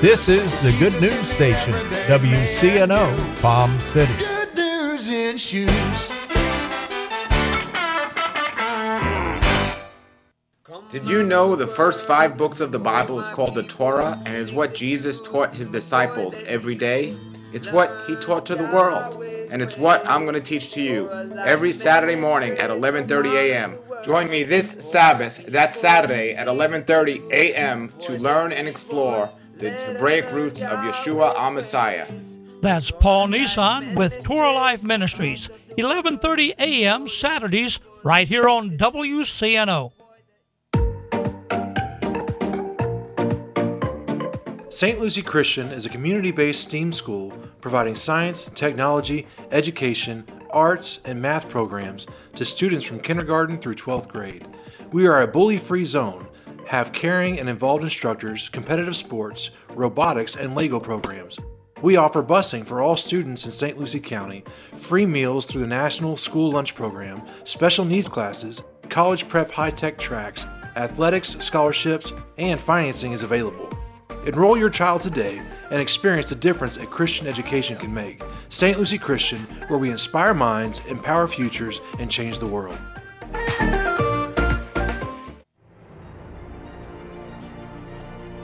This is the Good News Station, WCNO, Palm City. Good news in shoes. Did you know the first 5 books of the Bible is called the Torah and is what Jesus taught his disciples every day? It's what he taught to the world, and it's what I'm going to teach to you every Saturday morning at 11:30 a.m. Join me this Sabbath, that Saturday at 11:30 a.m. to learn and explore the Hebraic roots of Yeshua, our Messiah. That's Paul Nisan with Torah Life Ministries, 11:30 a.m. Saturdays, right here on WCNO. St. Lucie Christian is a community-based STEAM school providing science, technology, education, arts, and math programs to students from kindergarten through 12th grade. We are a bully-free zone, have caring and involved instructors, competitive sports, robotics, and Lego programs. We offer busing for all students in St. Lucie County, free meals through the National School Lunch Program, special needs classes, college prep high-tech tracks, athletics, scholarships, and financing is available. Enroll your child today and experience the difference a Christian education can make. St. Lucie Christian, where we inspire minds, empower futures, and change the world.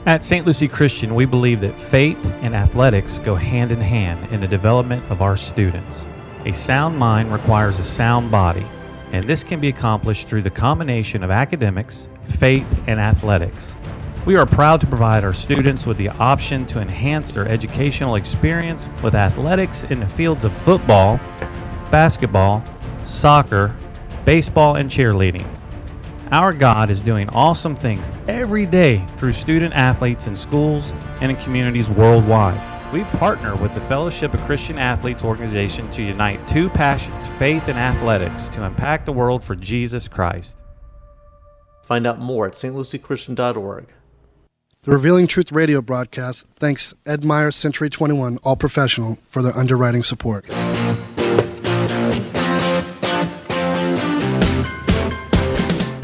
At St. Lucie Christian, we believe that faith and athletics go hand in hand in the development of our students. A sound mind requires a sound body, and this can be accomplished through the combination of academics, faith, and athletics. We are proud to provide our students with the option to enhance their educational experience with athletics in the fields of football, basketball, soccer, baseball, and cheerleading. Our God is doing awesome things every day through student athletes in schools and in communities worldwide. We partner with the Fellowship of Christian Athletes organization to unite two passions, faith and athletics, to impact the world for Jesus Christ. Find out more at stluciechristian.org. The Revealing Truth radio broadcast thanks Ed Meyer, Century 21 All Professional for their underwriting support.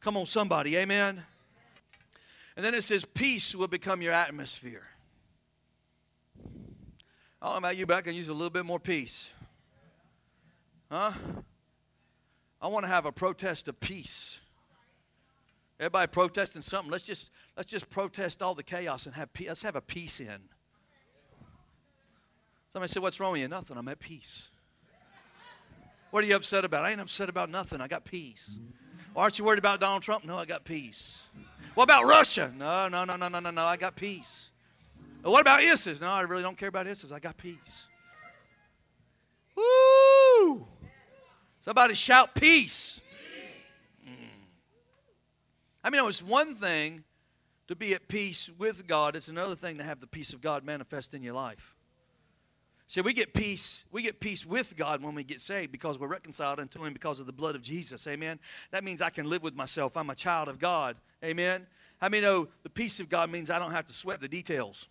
Come on, somebody, amen? And then it says, peace will become your atmosphere. I don't know about you, but I can use a little bit more peace. Huh? I want to have a protest of peace. Everybody protesting something. Let's just protest all the chaos and have peace. Let's have a peace in. Somebody said, what's wrong with you? Nothing. I'm at peace. What are you upset about? I ain't upset about nothing. I got peace. Well, aren't you worried about Donald Trump? No, I got peace. What about Russia? No. I got peace. What about ISIS? No, I really don't care about ISIS. I got peace. Woo! Somebody shout peace. Peace. Mm. I mean, it's one thing to be at peace with God. It's another thing to have the peace of God manifest in your life. See, we get peace with God when we get saved because we're reconciled unto Him because of the blood of Jesus. Amen. That means I can live with myself. I'm a child of God. Amen. How many know the peace of God means I don't have to sweat the details?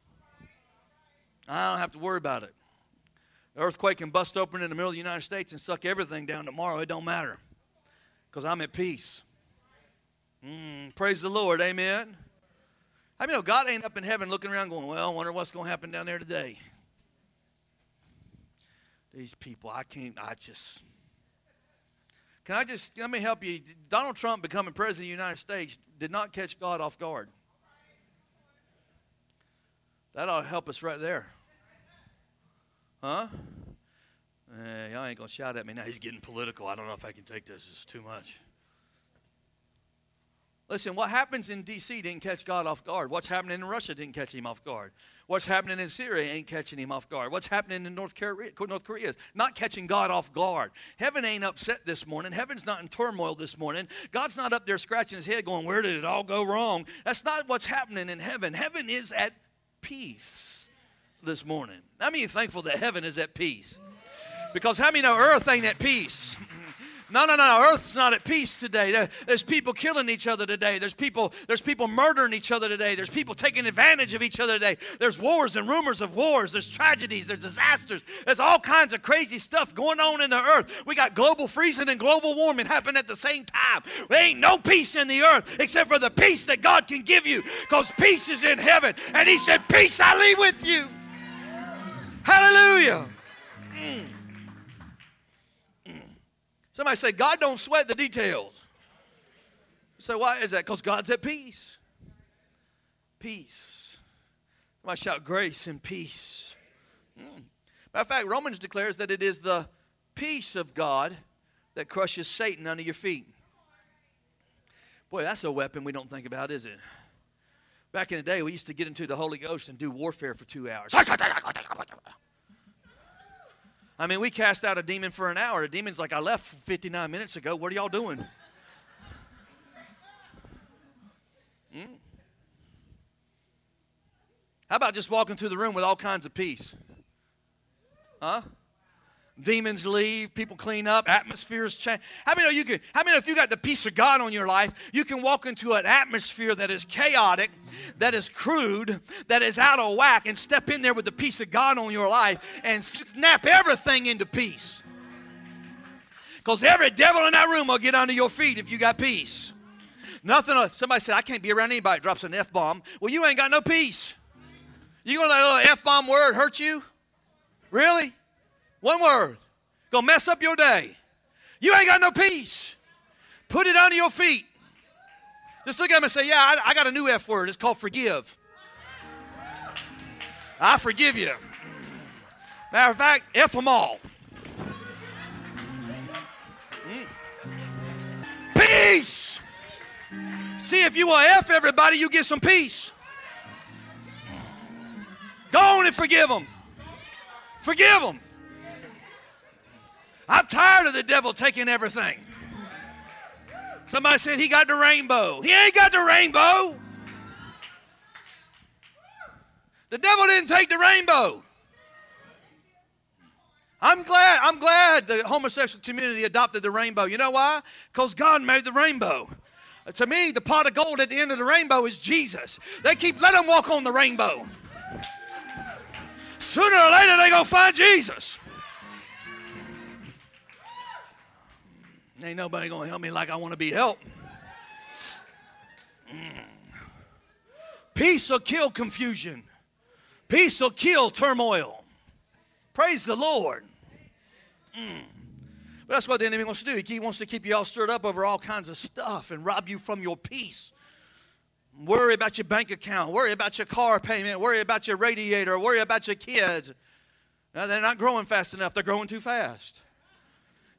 I don't have to worry about it. The earthquake can bust open in the middle of the United States and suck everything down tomorrow. It don't matter because I'm at peace. Praise the Lord. Amen. How many know God ain't up in heaven looking around going, well, I wonder what's going to happen down there today. These people, let me help you. Donald Trump becoming president of the United States did not catch God off guard. That ought to help us right there. Huh? Y'all ain't going to shout at me now. He's getting political. I don't know if I can take this. It's too much. Listen, what happens in D.C. didn't catch God off guard. What's happening in Russia didn't catch him off guard. What's happening in Syria ain't catching him off guard. What's happening in North Korea is not catching God off guard. Heaven ain't upset this morning. Heaven's not in turmoil this morning. God's not up there scratching his head going, where did it all go wrong? That's not what's happening in heaven. Heaven is at peace this morning. I mean, thankful that heaven is at peace. Because how many know earth ain't at peace? No. Earth's not at peace today. There's people killing each other today. There's people murdering each other today. There's people taking advantage of each other today. There's wars and rumors of wars. There's tragedies. There's disasters. There's all kinds of crazy stuff going on in the earth. We got global freezing and global warming happening at the same time. There ain't no peace in the earth except for the peace that God can give you, because peace is in heaven. And He said, peace I leave with you. Hallelujah. Somebody say, God don't sweat the details. So why is that? Because God's at peace. Peace. Somebody shout grace and peace. Matter of fact, Romans declares that it is the peace of God that crushes Satan under your feet. Boy, that's a weapon we don't think about, is it? Back in the day, we used to get into the Holy Ghost and do warfare for 2 hours. I mean, we cast out a demon for an hour. The demon's like, I left 59 minutes ago. What are y'all doing? How about just walking through the room with all kinds of peace? Huh? Demons leave, people clean up, atmospheres change. How many if you got the peace of God on your life, you can walk into an atmosphere that is chaotic, that is crude, that is out of whack, and step in there with the peace of God on your life and snap everything into peace? Because every devil in that room will get under your feet if you got peace. Nothing. Somebody said, I can't be around anybody that drops an F-bomb. Well, you ain't got no peace. You gonna let a little F-bomb word hurt you? Really? One word, gonna mess up your day. You ain't got no peace. Put it under your feet. Just look at him and say, yeah, I got a new F word. It's called forgive. I forgive you. Matter of fact, F them all. Peace. See, if you will F everybody, you get some peace. Go on and forgive them. Forgive them. I'm tired of the devil taking everything. Somebody said he got the rainbow. He ain't got the rainbow. The devil didn't take the rainbow. I'm glad the homosexual community adopted the rainbow. You know why? Because God made the rainbow. To me, the pot of gold at the end of the rainbow is Jesus. Let them walk on the rainbow. Sooner or later, they're going to find Jesus. Ain't nobody going to help me like I want to be helped. Peace will kill confusion. Peace will kill turmoil. Praise the Lord. But that's what the enemy wants to do. He wants to keep you all stirred up over all kinds of stuff and rob you from your peace. Worry about your bank account. Worry about your car payment. Worry about your radiator. Worry about your kids. Now, they're not growing fast enough. They're growing too fast.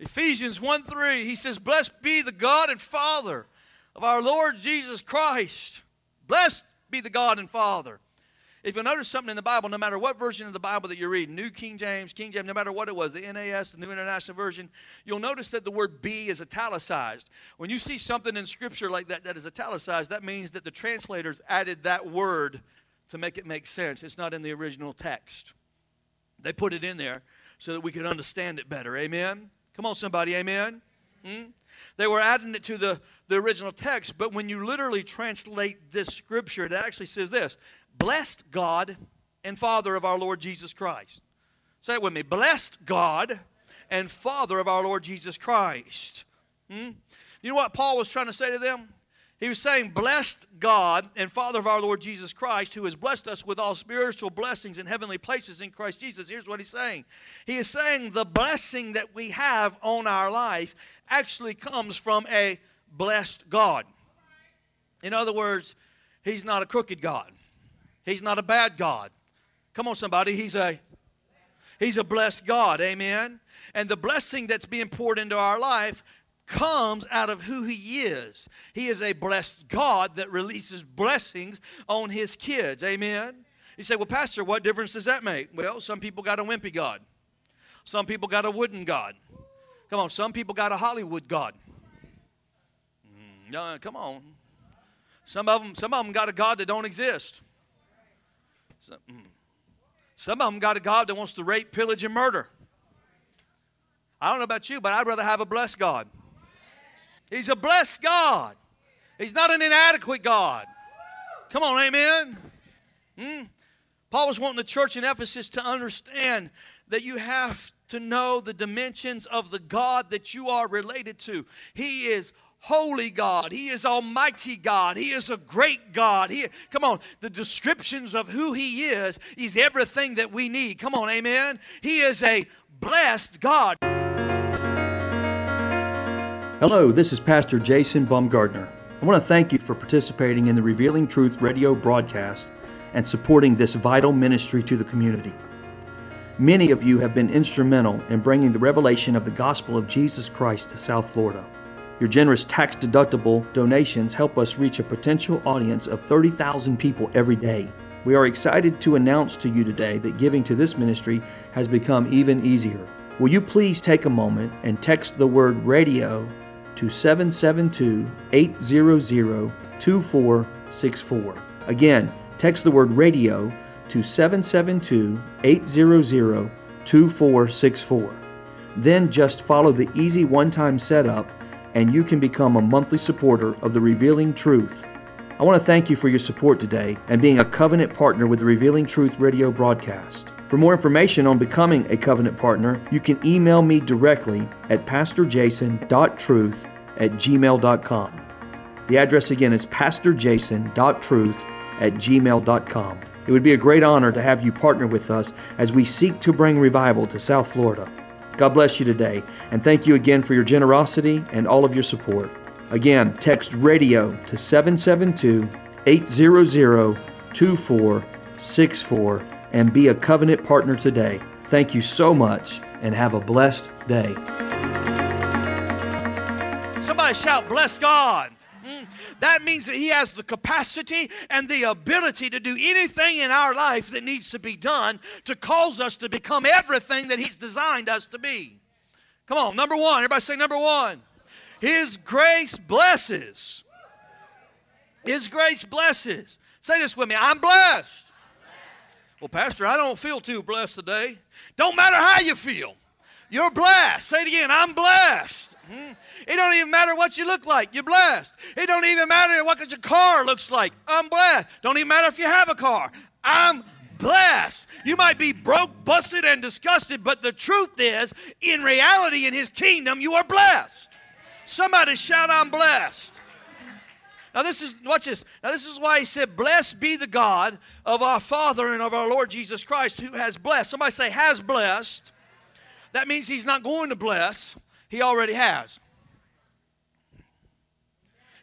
Ephesians 1:3, he says, "Blessed be the God and Father of our Lord Jesus Christ." Blessed be the God and Father. If you'll notice something in the Bible, no matter what version of the Bible that you read, New King James, no matter what it was, the NAS, the New International Version, you'll notice that the word "be" is italicized. When you see something in Scripture like that that is italicized, that means that the translators added that word to make it make sense. It's not in the original text. They put it in there so that we could understand it better. Amen? Come on, somebody. Amen? They were adding it to the original text, but when you literally translate this Scripture, it actually says this: "Blessed God and Father of our Lord Jesus Christ." Say it with me. Blessed God and Father of our Lord Jesus Christ. You know what Paul was trying to say to them? He was saying, blessed God and Father of our Lord Jesus Christ, who has blessed us with all spiritual blessings in heavenly places in Christ Jesus. Here's what he's saying. He is saying the blessing that we have on our life actually comes from a blessed God. In other words, he's not a crooked God. He's not a bad God. Come on, somebody. He's a blessed God. Amen. And the blessing that's being poured into our life comes out of who he is. He is a blessed God that releases blessings on his kids. Amen. You say, well, Pastor, what difference does that make? Well, some people got a wimpy God. Some people got a wooden God. Come on, some people got a Hollywood God. No, come on. Some of them got a God that don't exist. Some of them got a God that wants to rape, pillage, and murder. I don't know about you, but I'd rather have a blessed God. He's a blessed God. He's not an inadequate God. Come on, amen? Paul was wanting the church in Ephesus to understand that you have to know the dimensions of the God that you are related to. He is holy God. He is almighty God. He is a great God. Come on. The descriptions of who he is everything that we need. Come on, amen? He is a blessed God. Hello, this is Pastor Jason Baumgartner. I want to thank you for participating in the Revealing Truth radio broadcast and supporting this vital ministry to the community. Many of you have been instrumental in bringing the revelation of the gospel of Jesus Christ to South Florida. Your generous tax-deductible donations help us reach a potential audience of 30,000 people every day. We are excited to announce to you today that giving to this ministry has become even easier. Will you please take a moment and text the word RADIO to 772-800-2464. Again, text the word RADIO to 772-800-2464. Then just follow the easy one-time setup and you can become a monthly supporter of the Revealing Truth. I want to thank you for your support today and being a covenant partner with the Revealing Truth radio broadcast. For more information on becoming a covenant partner, you can email me directly at pastorjason.truth@gmail.com. The address again is pastorjason.truth@gmail.com. It would be a great honor to have you partner with us as we seek to bring revival to South Florida. God bless you today, and thank you again for your generosity and all of your support. Again, text RADIO to 772-800-2464. And be a covenant partner today. Thank you so much and have a blessed day. Somebody shout, bless God. That means that he has the capacity and the ability to do anything in our life that needs to be done to cause us to become everything that he's designed us to be. Come on, number one. Everybody say number one. His grace blesses. His grace blesses. Say this with me. I'm blessed. Well, Pastor, I don't feel too blessed today. Don't matter how you feel. You're blessed. Say it again. I'm blessed. It don't even matter what you look like. You're blessed. It don't even matter what your car looks like. I'm blessed. Don't even matter if you have a car. I'm blessed. You might be broke, busted, and disgusted, but the truth is, in reality, in his kingdom, you are blessed. Somebody shout, I'm blessed. Now this is, watch this. Now this is why he said, blessed be the God of our Father and of our Lord Jesus Christ, who has blessed. Somebody say, has blessed. That means he's not going to bless. He already has.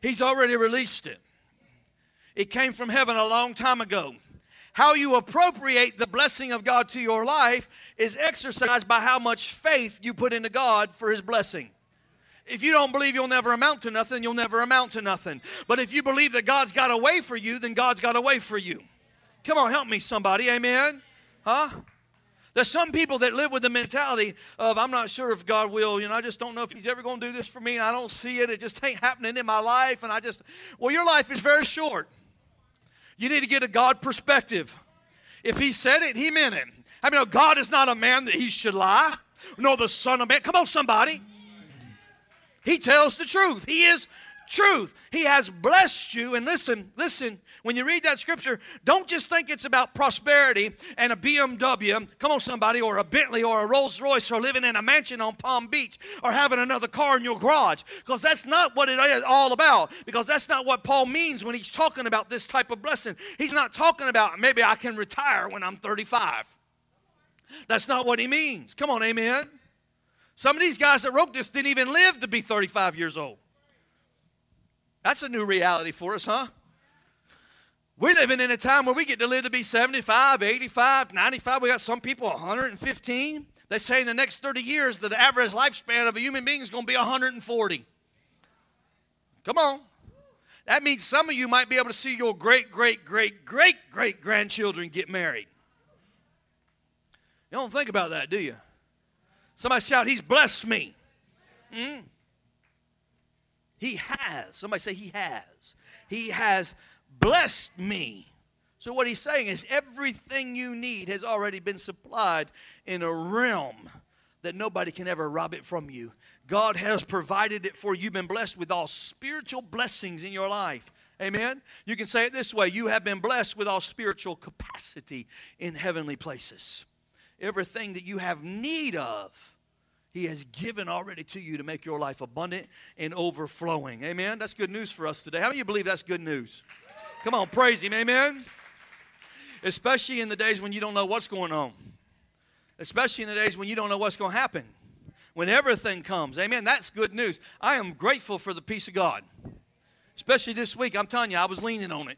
He's already released it. It came from heaven a long time ago. How you appropriate the blessing of God to your life is exercised by how much faith you put into God for his blessing. If you don't believe you'll never amount to nothing, you'll never amount to nothing. But if you believe that God's got a way for you, then God's got a way for you. Come on, help me somebody, amen? Huh? There's some people that live with the mentality of, I'm not sure if God will, I just don't know if he's ever going to do this for me, and I don't see it, it just ain't happening in my life, and well, your life is very short. You need to get a God perspective. If he said it, he meant it. I mean, God is not a man that he should lie, nor the Son of Man. Come on, somebody. He tells the truth. He is truth. He has blessed you. And listen, when you read that scripture, don't just think it's about prosperity and a BMW. Come on, somebody, or a Bentley or a Rolls Royce or living in a mansion on Palm Beach or having another car in your garage, because that's not what it is all about, because that's not what Paul means when he's talking about this type of blessing. He's not talking about maybe I can retire when I'm 35. That's not what he means. Come on, amen. Some of these guys that wrote this didn't even live to be 35 years old. That's a new reality for us, huh? We're living in a time where we get to live to be 75, 85, 95. We got some people 115. They say in the next 30 years that the average lifespan of a human being is going to be 140. Come on. That means some of you might be able to see your great-great-great-great-great-grandchildren get married. You don't think about that, do you? Somebody shout, he's blessed me. Mm. He has. Somebody say he has. He has blessed me. So what he's saying is everything you need has already been supplied in a realm that nobody can ever rob it from you. God has provided it for you. You've been blessed with all spiritual blessings in your life. Amen? You can say it this way. You have been blessed with all spiritual capacity in heavenly places. Everything that you have need of, he has given already to you to make your life abundant and overflowing. Amen? That's good news for us today. How many of you believe that's good news? Come on, praise him. Amen? Especially in the days when you don't know what's going on. Especially in the days when you don't know what's going to happen. When everything comes. Amen? That's good news. I am grateful for the peace of God. Especially this week. I'm telling you, I was leaning on it.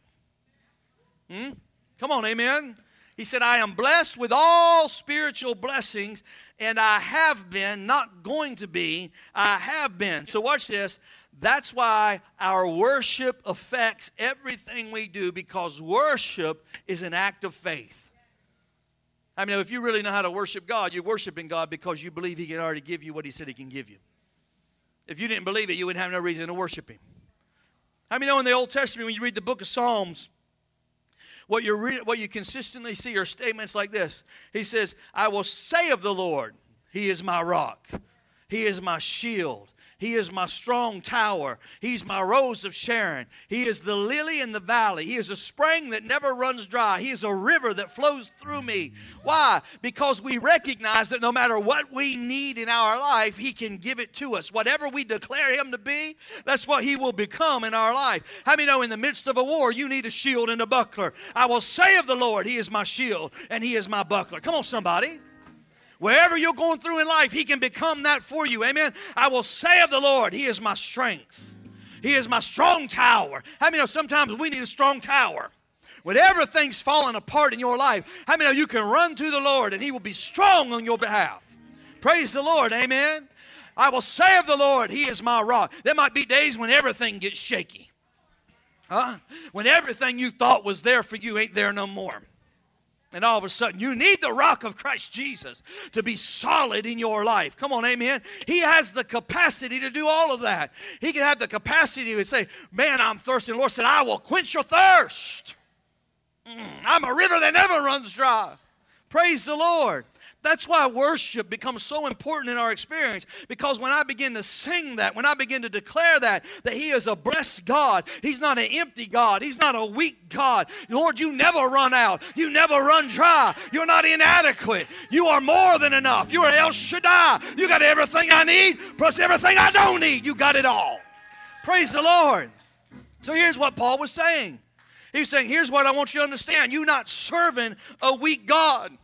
Come on, amen? He said, I am blessed with all spiritual blessings, and I have been, not going to be, I have been. So watch this. That's why our worship affects everything we do, because worship is an act of faith. I mean, if you really know how to worship God, you're worshiping God because you believe he can already give you what he said he can give you. If you didn't believe it, you wouldn't have no reason to worship him. How many know in the Old Testament, when you read the book of Psalms, what you consistently see are statements like this. He says, I will say of the Lord, he is my rock. He is my shield. He is my strong tower. He's my rose of Sharon. He is the lily in the valley. He is a spring that never runs dry. He is a river that flows through me. Why? Because we recognize that no matter what we need in our life, he can give it to us. Whatever we declare him to be, that's what he will become in our life. How many know in the midst of a war, you need a shield and a buckler? I will say of the Lord, he is my shield and he is my buckler. Come on, somebody. Wherever you're going through in life, he can become that for you. Amen. I will say of the Lord, he is my strength. He is my strong tower. How many know sometimes we need a strong tower? When everything's falling apart in your life, how many know you can run to the Lord and he will be strong on your behalf? Praise the Lord. Amen. I will say of the Lord, he is my rock. There might be days when everything gets shaky. When everything you thought was there for you ain't there no more. And all of a sudden, you need the rock of Christ Jesus to be solid in your life. Come on, amen. He has the capacity to do all of that. He can have the capacity to say, man, I'm thirsty. The Lord said, I will quench your thirst. I'm a river that never runs dry. Praise the Lord. That's why worship becomes so important in our experience, because when I begin to sing that, when I begin to declare that he is a blessed God, he's not an empty God, he's not a weak God. Lord, you never run out, you never run dry, you're not inadequate, you are more than enough, you are El Shaddai, you got everything I need, plus everything I don't need, you got it all. Praise the Lord. So here's what Paul was saying. He's saying, here's what I want you to understand. You're not serving a weak God.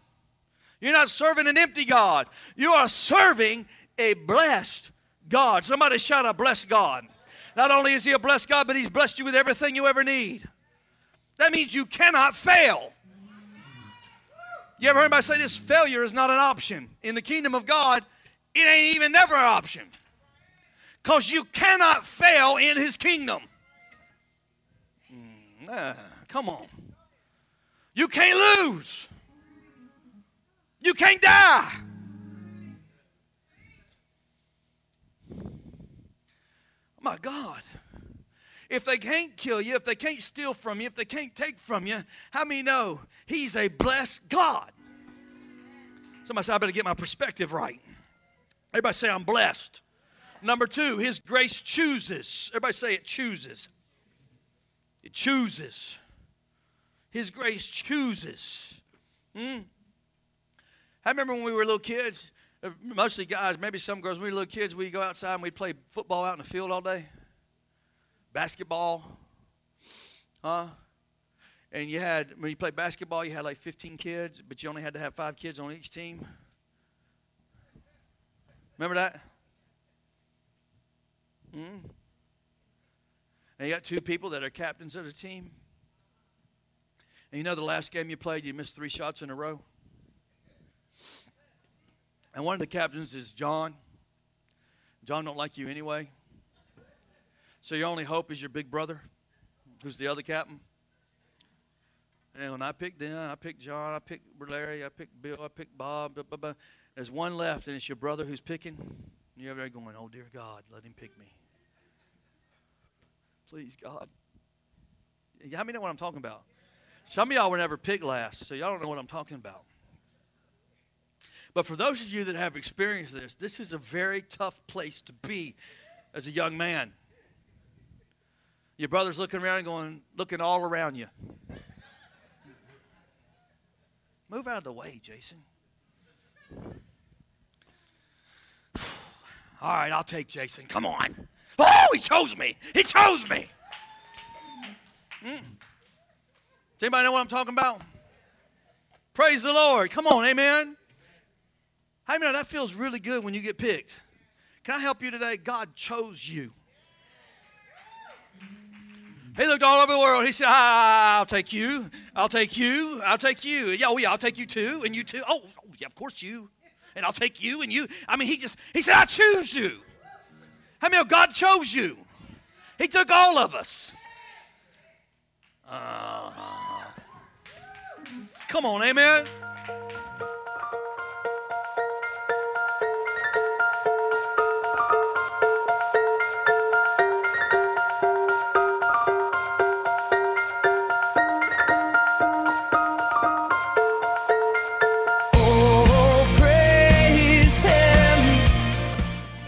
You're not serving an empty God. You are serving a blessed God. Somebody shout out, blessed God. Not only is he a blessed God, but he's blessed you with everything you ever need. That means you cannot fail. You ever heard anybody say this? Failure is not an option. In the kingdom of God, it ain't even never an option. Because you cannot fail in his kingdom. Come on. You can't lose. You can't die. My God. If they can't kill you, if they can't steal from you, if they can't take from you, how many know he's a blessed God? Somebody say, I better get my perspective right. Everybody say, I'm blessed. Number two, his grace chooses. Everybody say it chooses. It chooses. His grace chooses. I remember when we were little kids, mostly guys, maybe some girls, when we were little kids, we'd go outside and we'd play football out in the field all day. Basketball, and you had, when you played basketball, you had like 15 kids, but you only had to have 5 kids on each team. Remember that? And you got 2 people that are captains of the team. And you know the last game you played, you missed 3 shots in a row. And one of the captains is John. John don't like you anyway. So your only hope is your big brother, who's the other captain. And when I picked them, I picked John, I picked Larry, I picked Bill, I picked Bob, blah, blah, blah. There's one left, and it's your brother who's picking. And you're there going, oh, dear God, let him pick me. Please, God. How many know what I'm talking about? Some of y'all were never picked last, so y'all don't know what I'm talking about. But for those of you that have experienced this, this is a very tough place to be as a young man. Your brother's looking around and going, looking all around you. Move out of the way, Jason. All right, I'll take Jason. Come on. Oh, he chose me. He chose me. Does anybody know what I'm talking about? Praise the Lord. Come on, amen. Hey, man, that feels really good when you get picked. Can I help you today? God chose you. He looked all over the world. He said, I'll take you. I'll take you. I'll take you. Yeah, oh, yeah, I'll take you too. And you too. Oh, yeah, of course you. And I'll take you and you. I mean, he said, I choose you. How many of God chose you? He took all of us. Come on, amen.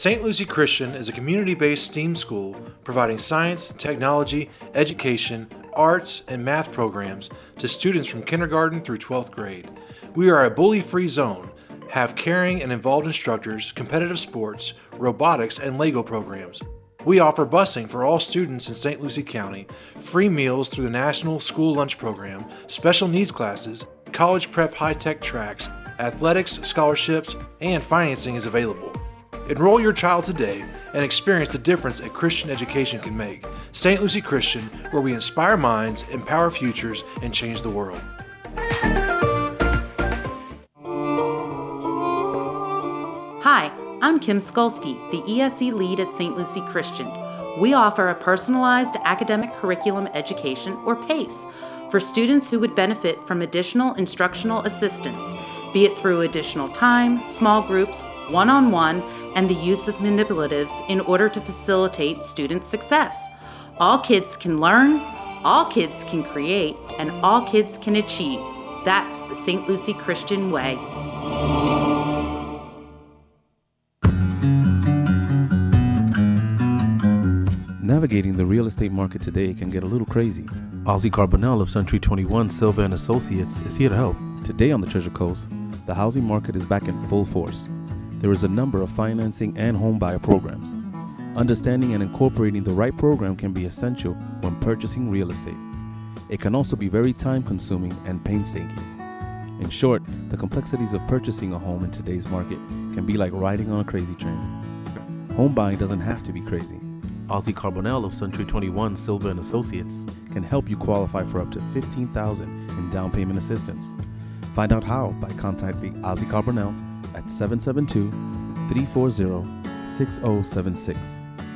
St. Lucie Christian is a community-based STEAM school providing science, technology, education, arts, and math programs to students from kindergarten through 12th grade. We are a bully-free zone, have caring and involved instructors, competitive sports, robotics, and Lego programs. We offer busing for all students in St. Lucie County, free meals through the National School Lunch Program, special needs classes, college prep high-tech tracks, athletics, scholarships, and financing is available. Enroll your child today and experience the difference a Christian education can make. St. Lucie Christian, where we inspire minds, empower futures, and change the world. Hi, I'm Kim Skolsky, the ESE lead at St. Lucie Christian. We offer a personalized academic curriculum education, or PACE, for students who would benefit from additional instructional assistance, be it through additional time, small groups, one-on-one, and the use of manipulatives in order to facilitate student success. All kids can learn, all kids can create, and all kids can achieve. That's the St. Lucie Christian way. Navigating the real estate market today can get a little crazy. Ozzie Carbonell of Century 21 Silva & Associates is here to help. Today on the Treasure Coast, the housing market is back in full force. There is a number of financing and home buyer programs. Understanding and incorporating the right program can be essential when purchasing real estate. It can also be very time-consuming and painstaking. In short, the complexities of purchasing a home in today's market can be like riding on a crazy train. Home buying doesn't have to be crazy. Ozzie Carbonell of Century 21 Silva & Associates can help you qualify for up to $15,000 in down payment assistance. Find out how by contacting Ozzie Carbonell at 772-340-6076.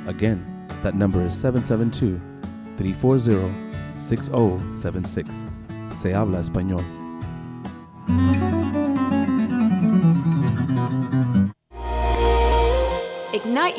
Again, that number is 772-340-6076. Se habla español. Ignite